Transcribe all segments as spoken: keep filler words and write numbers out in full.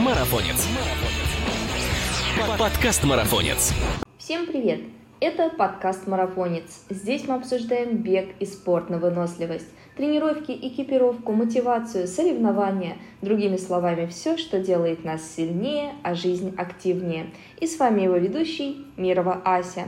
Марафонец. Подкаст Марафонец. Всем привет! Это подкаст Марафонец. Здесь мы обсуждаем бег и спорт на выносливость, тренировки, экипировку, мотивацию, соревнования. Другими словами, все, что делает нас сильнее, а жизнь активнее. И с вами его ведущий Мирова Ася.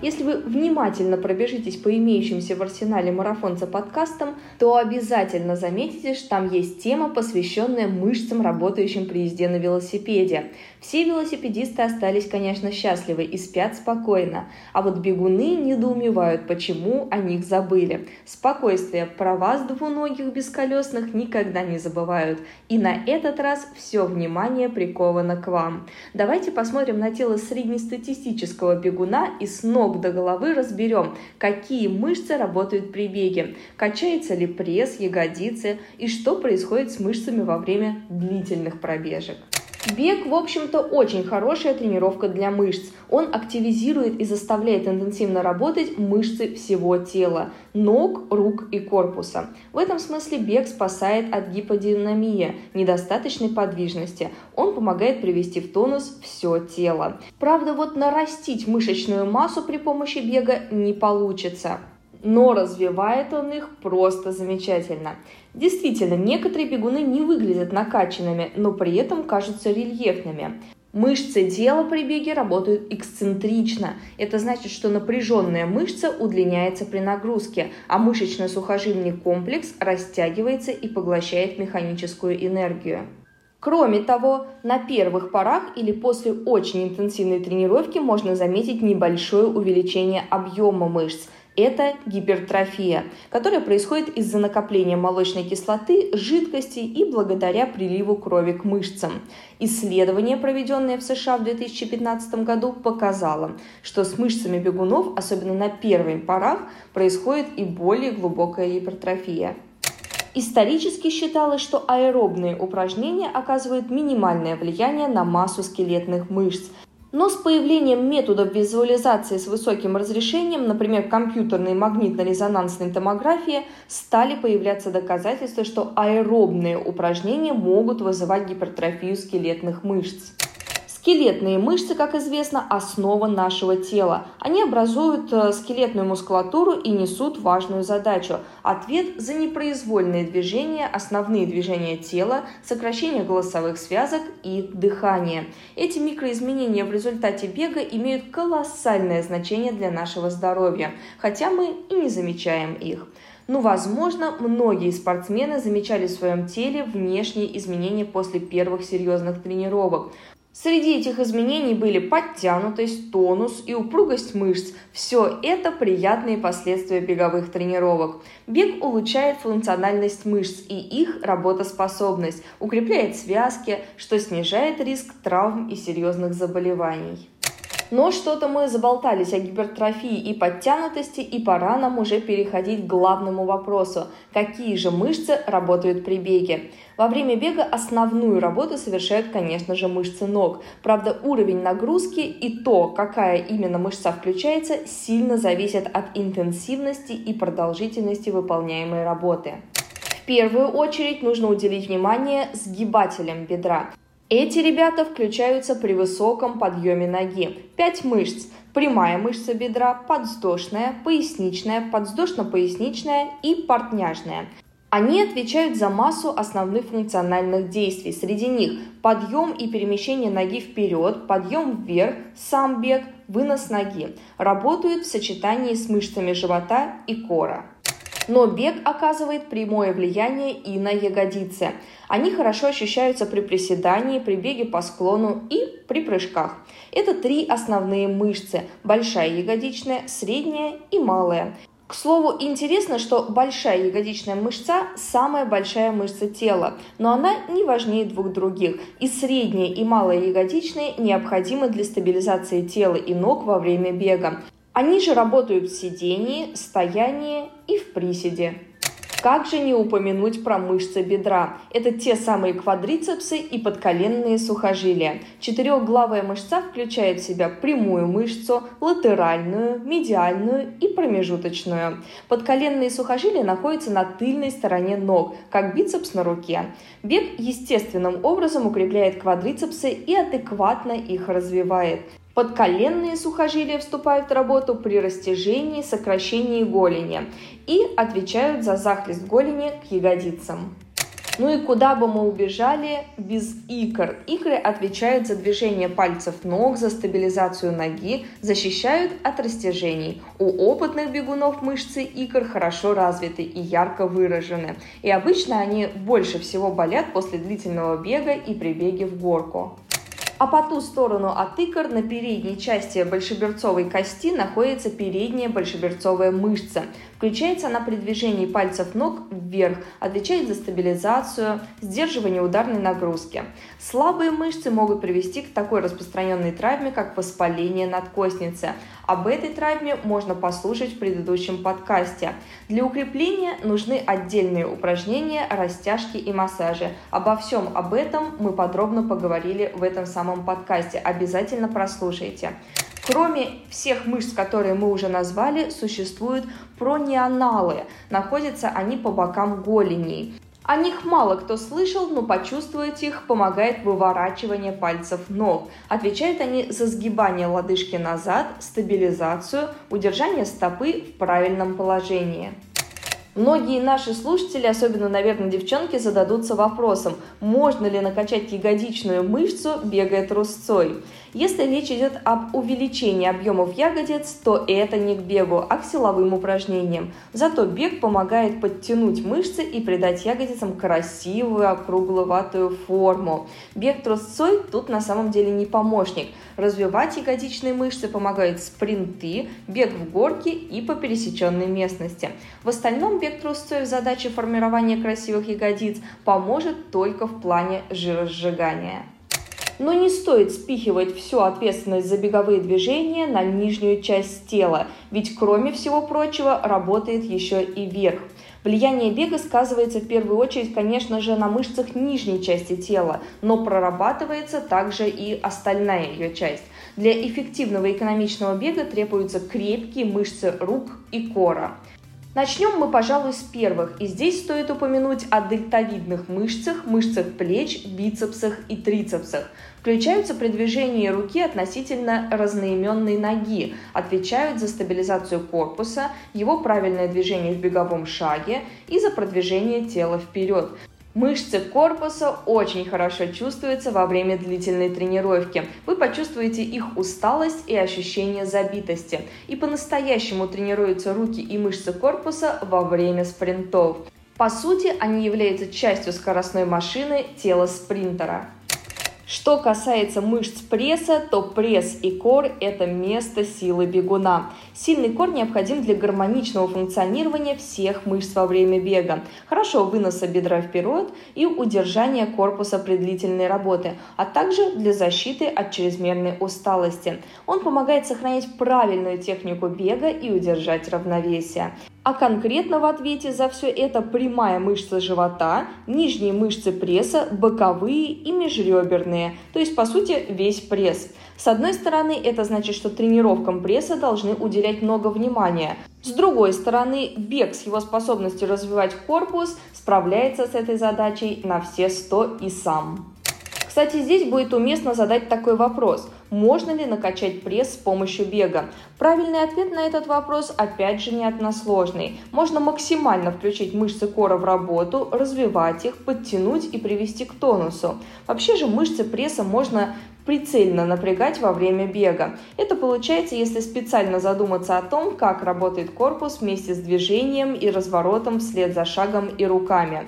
Если вы внимательно пробежитесь по имеющимся в арсенале марафонца подкастам, то обязательно заметите, что там есть тема, посвященная мышцам, работающим при езде на велосипеде. Все велосипедисты остались, конечно, счастливы и спят спокойно, а вот бегуны недоумевают, почему о них забыли. Спокойствие, про вас, двуногих бесколесных, никогда не забывают. И на этот раз все внимание приковано к вам. Давайте посмотрим на тело среднестатистического бегуна и снова до головы разберем, какие мышцы работают при беге, качается ли пресс, ягодицы и что происходит с мышцами во время длительных пробежек. Бег, в общем-то, очень хорошая тренировка для мышц. Он активизирует и заставляет интенсивно работать мышцы всего тела – ног, рук и корпуса. В этом смысле бег спасает от гиподинамии, недостаточной подвижности. Он помогает привести в тонус все тело. Правда, вот нарастить мышечную массу при помощи бега не получится. Но развивает он их просто замечательно. Действительно, некоторые бегуны не выглядят накачанными, но при этом кажутся рельефными. Мышцы тела при беге работают эксцентрично. Это значит, что напряженная мышца удлиняется при нагрузке, а мышечно-сухожильный комплекс растягивается и поглощает механическую энергию. Кроме того, на первых порах или после очень интенсивной тренировки можно заметить небольшое увеличение объема мышц. Это гипертрофия, которая происходит из-за накопления молочной кислоты, жидкости и благодаря приливу крови к мышцам. Исследование, проведенное в США в две тысячи пятнадцатом году, показало, что с мышцами бегунов, особенно на первых порах, происходит и более глубокая гипертрофия. Исторически считалось, что аэробные упражнения оказывают минимальное влияние на массу скелетных мышц. Но с появлением методов визуализации с высоким разрешением, например, компьютерной магнитно-резонансной томографии, стали появляться доказательства, что аэробные упражнения могут вызывать гипертрофию скелетных мышц. Скелетные мышцы, как известно, основа нашего тела. Они образуют скелетную мускулатуру и несут важную задачу. Ответ за непроизвольные движения, основные движения тела, сокращение голосовых связок и дыхание. Эти микроизменения в результате бега имеют колоссальное значение для нашего здоровья, хотя мы и не замечаем их. Но, возможно, многие спортсмены замечали в своем теле внешние изменения после первых серьезных тренировок. Среди этих изменений были подтянутость, тонус и упругость мышц. Все это приятные последствия беговых тренировок. Бег улучшает функциональность мышц и их работоспособность, укрепляет связки, что снижает риск травм и серьезных заболеваний. Но что-то мы заболтались о гипертрофии и подтянутости, и пора нам уже переходить к главному вопросу. Какие же мышцы работают при беге? Во время бега основную работу совершают, конечно же, мышцы ног. Правда, уровень нагрузки и то, какая именно мышца включается, сильно зависит от интенсивности и продолжительности выполняемой работы. В первую очередь нужно уделить внимание сгибателям бедра. Эти ребята включаются при высоком подъеме ноги. Пять мышц. Прямая мышца бедра, подвздошная, поясничная, подвздошно-поясничная и портняжная. Они отвечают за массу основных функциональных действий. Среди них подъем и перемещение ноги вперед, подъем вверх, сам бег, вынос ноги. Работают в сочетании с мышцами живота и кора. Но бег оказывает прямое влияние и на ягодицы. Они хорошо ощущаются при приседании, при беге по склону и при прыжках. Это три основные мышцы – большая ягодичная, средняя и малая. К слову, интересно, что большая ягодичная мышца – самая большая мышца тела, но она не важнее двух других. И средняя, и малая ягодичные необходимы для стабилизации тела и ног во время бега. Они же работают в сидении, стоянии и в приседе. Как же не упомянуть про мышцы бедра? Это те самые квадрицепсы и подколенные сухожилия. Четырехглавая мышца включает в себя прямую мышцу, латеральную, медиальную и промежуточную. Подколенные сухожилия находятся на тыльной стороне ног, как бицепс на руке. Бег естественным образом укрепляет квадрицепсы и адекватно их развивает. Подколенные сухожилия вступают в работу при растяжении, сокращении голени и отвечают за захлест голени к ягодицам. Ну и куда бы мы убежали без икр? Икры отвечают за движение пальцев ног, за стабилизацию ноги, защищают от растяжений. У опытных бегунов мышцы икр хорошо развиты и ярко выражены. И обычно они больше всего болят после длительного бега и при беге в горку. А по ту сторону от икр на передней части большеберцовой кости находится передняя большеберцовая мышца. Включается она при движении пальцев ног вверх, отвечает за стабилизацию, сдерживание ударной нагрузки. Слабые мышцы могут привести к такой распространенной травме, как воспаление надкостницы. Об этой травме можно послушать в предыдущем подкасте. Для укрепления нужны отдельные упражнения, растяжки и массажи. Обо всем об этом мы подробно поговорили в этом самом подкасте. Обязательно прослушайте. Кроме всех мышц, которые мы уже назвали, существуют пронионалы. Находятся они по бокам голени. О них мало кто слышал, но почувствовать их помогает выворачивание пальцев ног. Отвечают они за сгибание лодыжки назад, стабилизацию, удержание стопы в правильном положении. Многие наши слушатели, особенно, наверное, девчонки, зададутся вопросом, можно ли накачать ягодичную мышцу, бегая трусцой. Если речь идет об увеличении объемов ягодиц, то это не к бегу, а к силовым упражнениям. Зато бег помогает подтянуть мышцы и придать ягодицам красивую округловатую форму. Бег трусцой тут на самом деле не помощник. Развивать ягодичные мышцы помогают спринты, бег в горке и по пересеченной местности. В остальном бег трусцой в задаче формирования красивых ягодиц поможет только в плане жиросжигания. Но не стоит спихивать всю ответственность за беговые движения на нижнюю часть тела, ведь кроме всего прочего работает еще и верх. Влияние бега сказывается в первую очередь, конечно же, на мышцах нижней части тела, но прорабатывается также и остальная ее часть. Для эффективного и экономичного бега требуются крепкие мышцы рук и кора. Начнем мы, пожалуй, с первых, и здесь стоит упомянуть о дельтовидных мышцах, мышцах плеч, бицепсах и трицепсах. Включаются при движении руки относительно разноименной ноги, отвечают за стабилизацию корпуса, его правильное движение в беговом шаге и за продвижение тела вперед. Мышцы корпуса очень хорошо чувствуются во время длительной тренировки. Вы почувствуете их усталость и ощущение забитости. И по-настоящему тренируются руки и мышцы корпуса во время спринтов. По сути, они являются частью скоростной машины тела спринтера. Что касается мышц пресса, то пресс и кор – это место силы бегуна. Сильный кор необходим для гармоничного функционирования всех мышц во время бега, хорошего выноса бедра вперед и удержания корпуса при длительной работе, а также для защиты от чрезмерной усталости. Он помогает сохранять правильную технику бега и удержать равновесие. А конкретно в ответе за все это прямая мышца живота, нижние мышцы пресса, боковые и межреберные, то есть, по сути, весь пресс. С одной стороны, это значит, что тренировкам пресса должны уделять много внимания. С другой стороны, бег с его способностью развивать корпус справляется с этой задачей на все сто и сам. Кстати, здесь будет уместно задать такой вопрос. Можно ли накачать пресс с помощью бега? Правильный ответ на этот вопрос опять же не односложный. Можно максимально включить мышцы кора в работу, развивать их, подтянуть и привести к тонусу. Вообще же мышцы пресса можно прицельно напрягать во время бега. Это получается, если специально задуматься о том, как работает корпус вместе с движением и разворотом вслед за шагом и руками.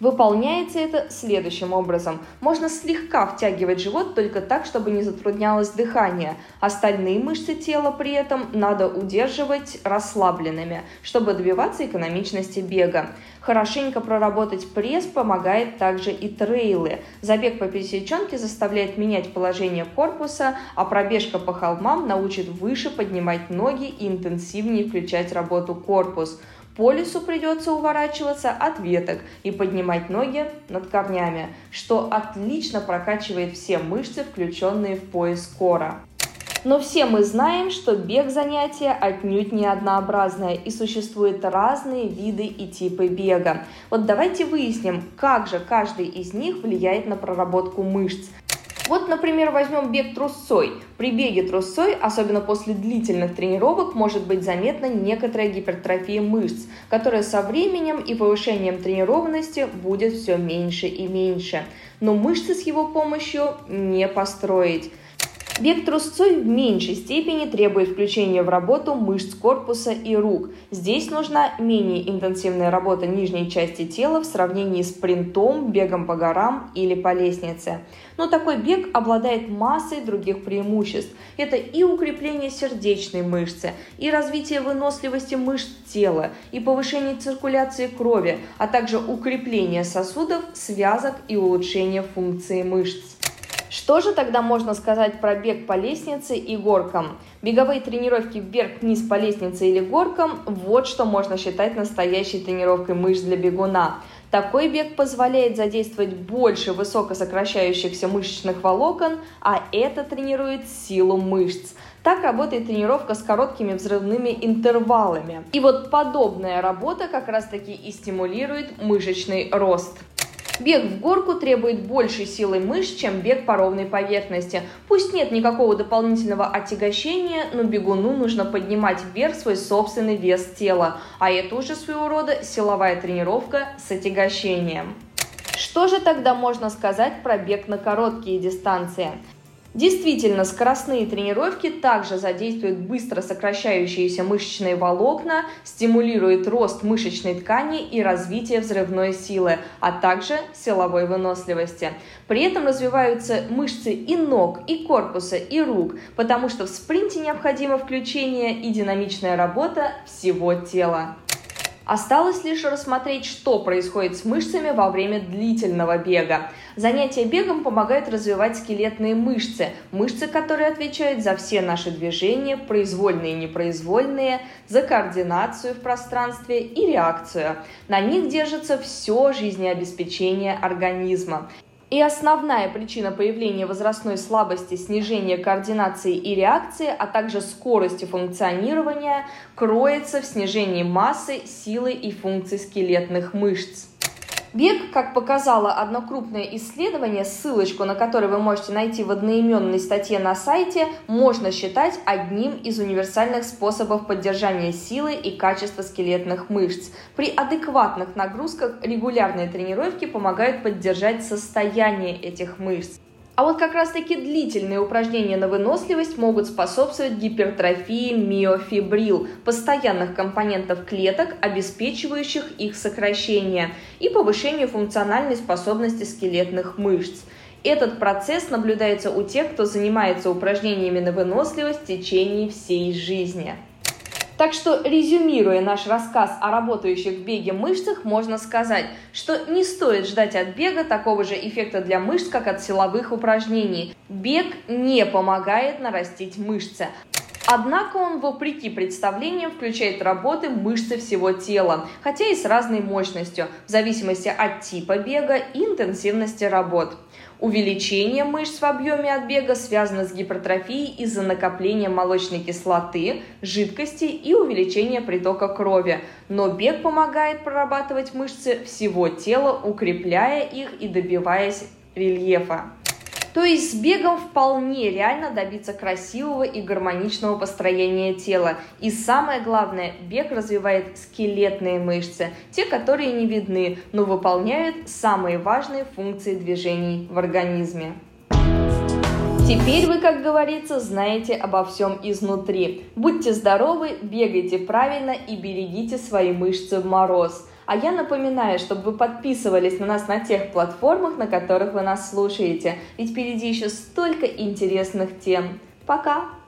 Выполняется это следующим образом. Можно слегка втягивать живот только так, чтобы не затруднялось дыхание. Остальные мышцы тела при этом надо удерживать расслабленными, чтобы добиваться экономичности бега. Хорошенько проработать пресс помогает также и трейлы. Забег по пересеченке заставляет менять положение корпуса, а пробежка по холмам научит выше поднимать ноги и интенсивнее включать работу корпус. По лесу придется уворачиваться от веток и поднимать ноги над камнями, что отлично прокачивает все мышцы, включенные в пояс кора. Но все мы знаем, что бег занятия отнюдь не однообразное и существуют разные виды и типы бега. Вот давайте выясним, как же каждый из них влияет на проработку мышц. Вот, например, возьмем бег трусцой. При беге трусцой, особенно после длительных тренировок, может быть заметна некоторая гипертрофия мышц, которая со временем и повышением тренированности будет все меньше и меньше. Но мышцы с его помощью не построить. Бег трусцой в меньшей степени требует включения в работу мышц корпуса и рук. Здесь нужна менее интенсивная работа нижней части тела в сравнении с спринтом, бегом по горам или по лестнице. Но такой бег обладает массой других преимуществ. Это и укрепление сердечной мышцы, и развитие выносливости мышц тела, и повышение циркуляции крови, а также укрепление сосудов, связок и улучшение функции мышц. Что же тогда можно сказать про бег по лестнице и горкам? Беговые тренировки вверх-вниз по лестнице или горкам – вот что можно считать настоящей тренировкой мышц для бегуна. Такой бег позволяет задействовать больше высокосокращающихся мышечных волокон, а это тренирует силу мышц. Так работает тренировка с короткими взрывными интервалами. И вот подобная работа как раз-таки и стимулирует мышечный рост. Бег в горку требует большей силы мышц, чем бег по ровной поверхности. Пусть нет никакого дополнительного отягощения, но бегуну нужно поднимать вверх свой собственный вес тела, а это уже своего рода силовая тренировка с отягощением. Что же тогда можно сказать про бег на короткие дистанции? Действительно, скоростные тренировки также задействуют быстро сокращающиеся мышечные волокна, стимулируют рост мышечной ткани и развитие взрывной силы, а также силовой выносливости. При этом развиваются мышцы и ног, и корпуса, и рук, потому что в спринте необходимо включение и динамичная работа всего тела. Осталось лишь рассмотреть, что происходит с мышцами во время длительного бега. Занятия бегом помогают развивать скелетные мышцы, мышцы, которые отвечают за все наши движения, произвольные и непроизвольные, за координацию в пространстве и реакцию. На них держится все жизнеобеспечение организма. И основная причина появления возрастной слабости, снижения координации и реакции, а также скорости функционирования, кроется в снижении массы, силы и функций скелетных мышц. Бег, как показало одно крупное исследование, ссылочку на которое вы можете найти в одноименной статье на сайте, можно считать одним из универсальных способов поддержания силы и качества скелетных мышц. При адекватных нагрузках регулярные тренировки помогают поддержать состояние этих мышц. А вот как раз-таки длительные упражнения на выносливость могут способствовать гипертрофии миофибрил, постоянных компонентов клеток, обеспечивающих их сокращение, и повышению функциональной способности скелетных мышц. Этот процесс наблюдается у тех, кто занимается упражнениями на выносливость в течение всей жизни. Так что, резюмируя наш рассказ о работающих в беге мышцах, можно сказать, что не стоит ждать от бега такого же эффекта для мышц, как от силовых упражнений. Бег не помогает нарастить мышцы. Однако он, вопреки представлениям, включает работы мышцы всего тела, хотя и с разной мощностью, в зависимости от типа бега и интенсивности работ. Увеличение мышц в объеме от бега связано с гипертрофией из-за накопления молочной кислоты, жидкости и увеличения притока крови. Но бег помогает прорабатывать мышцы всего тела, укрепляя их и добиваясь рельефа. То есть с бегом вполне реально добиться красивого и гармоничного построения тела. И самое главное, бег развивает скелетные мышцы, те, которые не видны, но выполняют самые важные функции движений в организме. Теперь вы, как говорится, знаете обо всем изнутри. Будьте здоровы, бегайте правильно и берегите свои мышцы в мороз. А я напоминаю, чтобы вы подписывались на нас на тех платформах, на которых вы нас слушаете, ведь впереди еще столько интересных тем. Пока!